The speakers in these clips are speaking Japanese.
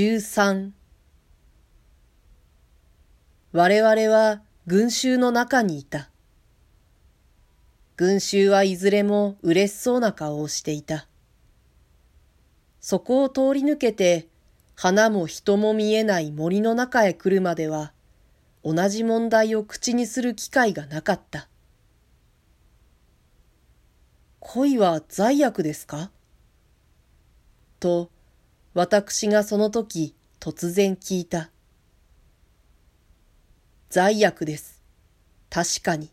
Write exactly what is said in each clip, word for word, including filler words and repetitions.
じゅうさん我々は群衆の中にいた。群衆はいずれも嬉しそうな顔をしていた。そこを通り抜けて、花も人も見えない森の中へ来るまでは、同じ問題を口にする機会がなかった。恋は罪悪ですか？と、私がその時突然聞いた。罪悪です。確かに。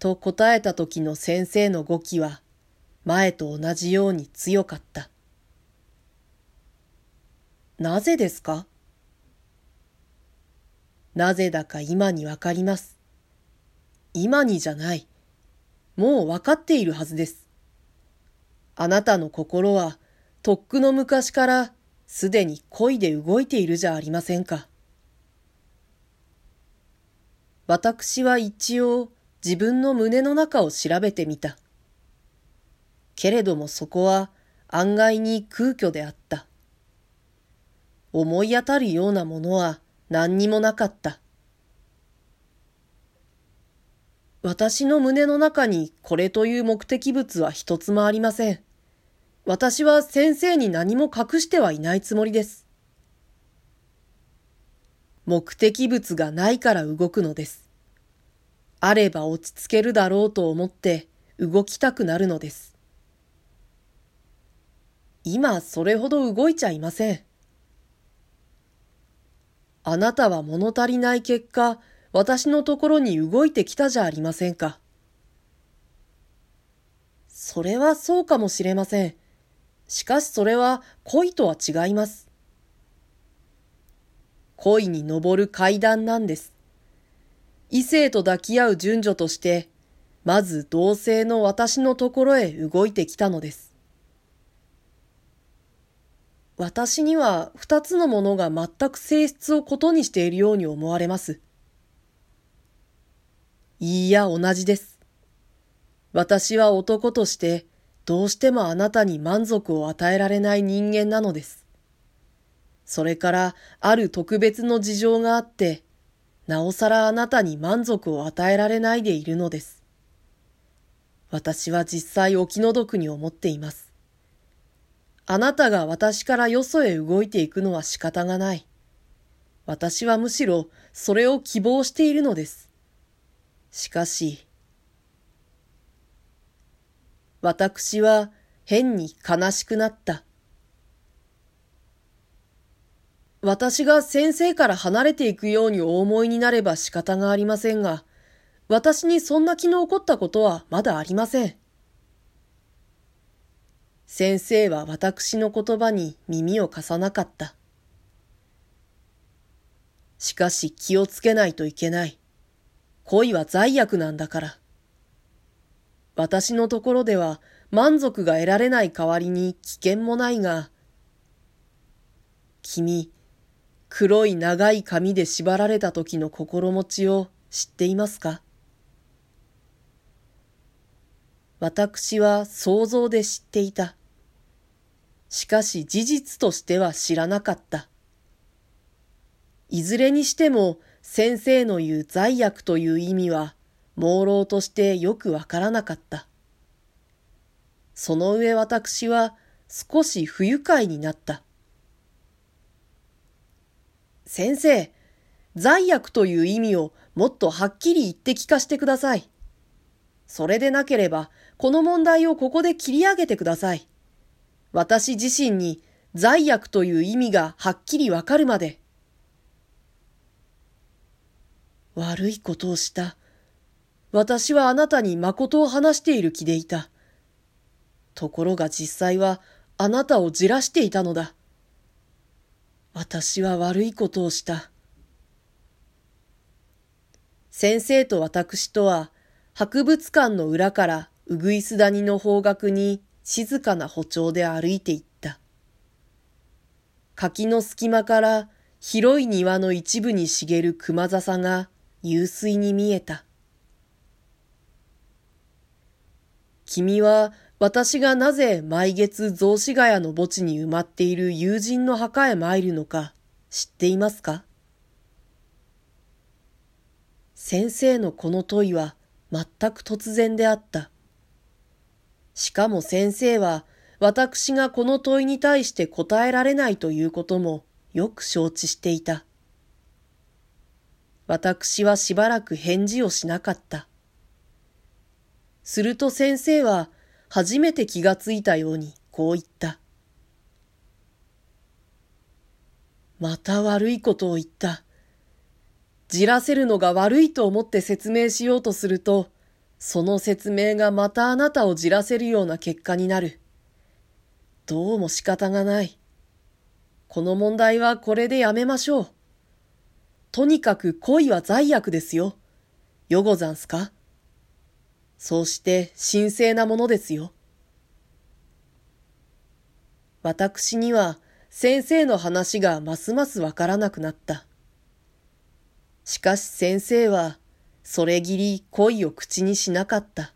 と答えた時の先生の語気は、前と同じように強かった。なぜですか？なぜだか今にわかります。今にじゃない。もうわかっているはずです。あなたの心は、とっくの昔からすでに恋で動いているじゃありませんか。私は一応、自分の胸の中を調べてみた。けれどもそこは案外に空虚であった。思い当たるようなものは何にもなかった。私の胸の中にこれという目的物は一つもありません。私は先生に何も隠してはいないつもりです。目的物がないから動くのです。あれば落ち着けるだろうと思って動きたくなるのです。今それほど動いちゃいません。あなたは物足りない結果、私のところに動いてきたじゃありませんか。それはそうかもしれません。しかしそれは恋とは違います。恋に登る階段なんです。異性と抱き合う順序として、まず同性の私のところへ動いてきたのです。私には二つのものが全く性質を異にしているように思われます。いいや同じです。私は男として、どうしてもあなたに満足を与えられない人間なのです。それから、ある特別の事情があって、なおさらあなたに満足を与えられないでいるのです。私は実際お気の毒に思っています。あなたが私からよそへ動いていくのは仕方がない。私はむしろそれを希望しているのです。しかし、私は変に悲しくなった。私が先生から離れていくようにお思いになれば仕方がありませんが、私にそんな気の起こったことはまだありません。先生は私の言葉に耳を貸さなかった。しかし気をつけないといけない。恋は罪悪なんだから。私のところでは満足が得られない代わりに危険もないが、君、黒い長い髪で縛られた時の心持ちを知っていますか？私は想像で知っていた。しかし事実としては知らなかった。いずれにしても先生の言う罪悪という意味は朦朧としてよくわからなかった。その上私は少し不愉快になった。先生、罪悪という意味をもっとはっきり言って聞かせてください。それでなければ、この問題をここで切り上げてください。私自身に罪悪という意味がはっきりわかるまで。悪いことをした。私はあなたに誠を話している気でいた。ところが実際はあなたをじらしていたのだ。私は悪いことをした。先生と私とは、博物館の裏からうぐいす谷の方角に静かな歩調で歩いていった。柿の隙間から広い庭の一部に茂る熊笹が幽水に見えた。君は私がなぜ毎月雑司ヶ谷の墓地に埋まっている友人の墓へ参るのか知っていますか？先生のこの問いは全く突然であった。しかも先生は私がこの問いに対して答えられないということもよく承知していた。私はしばらく返事をしなかった。すると先生は初めて気がついたようにこう言った。また悪いことを言った。じらせるのが悪いと思って説明しようとすると、その説明がまたあなたをじらせるような結果になる。どうも仕方がない。この問題はこれでやめましょう。とにかく恋は罪悪ですよ。よござんすか？そうして神聖なものですよ。私には先生の話がますますわからなくなった。しかし先生はそれぎり恋を口にしなかった。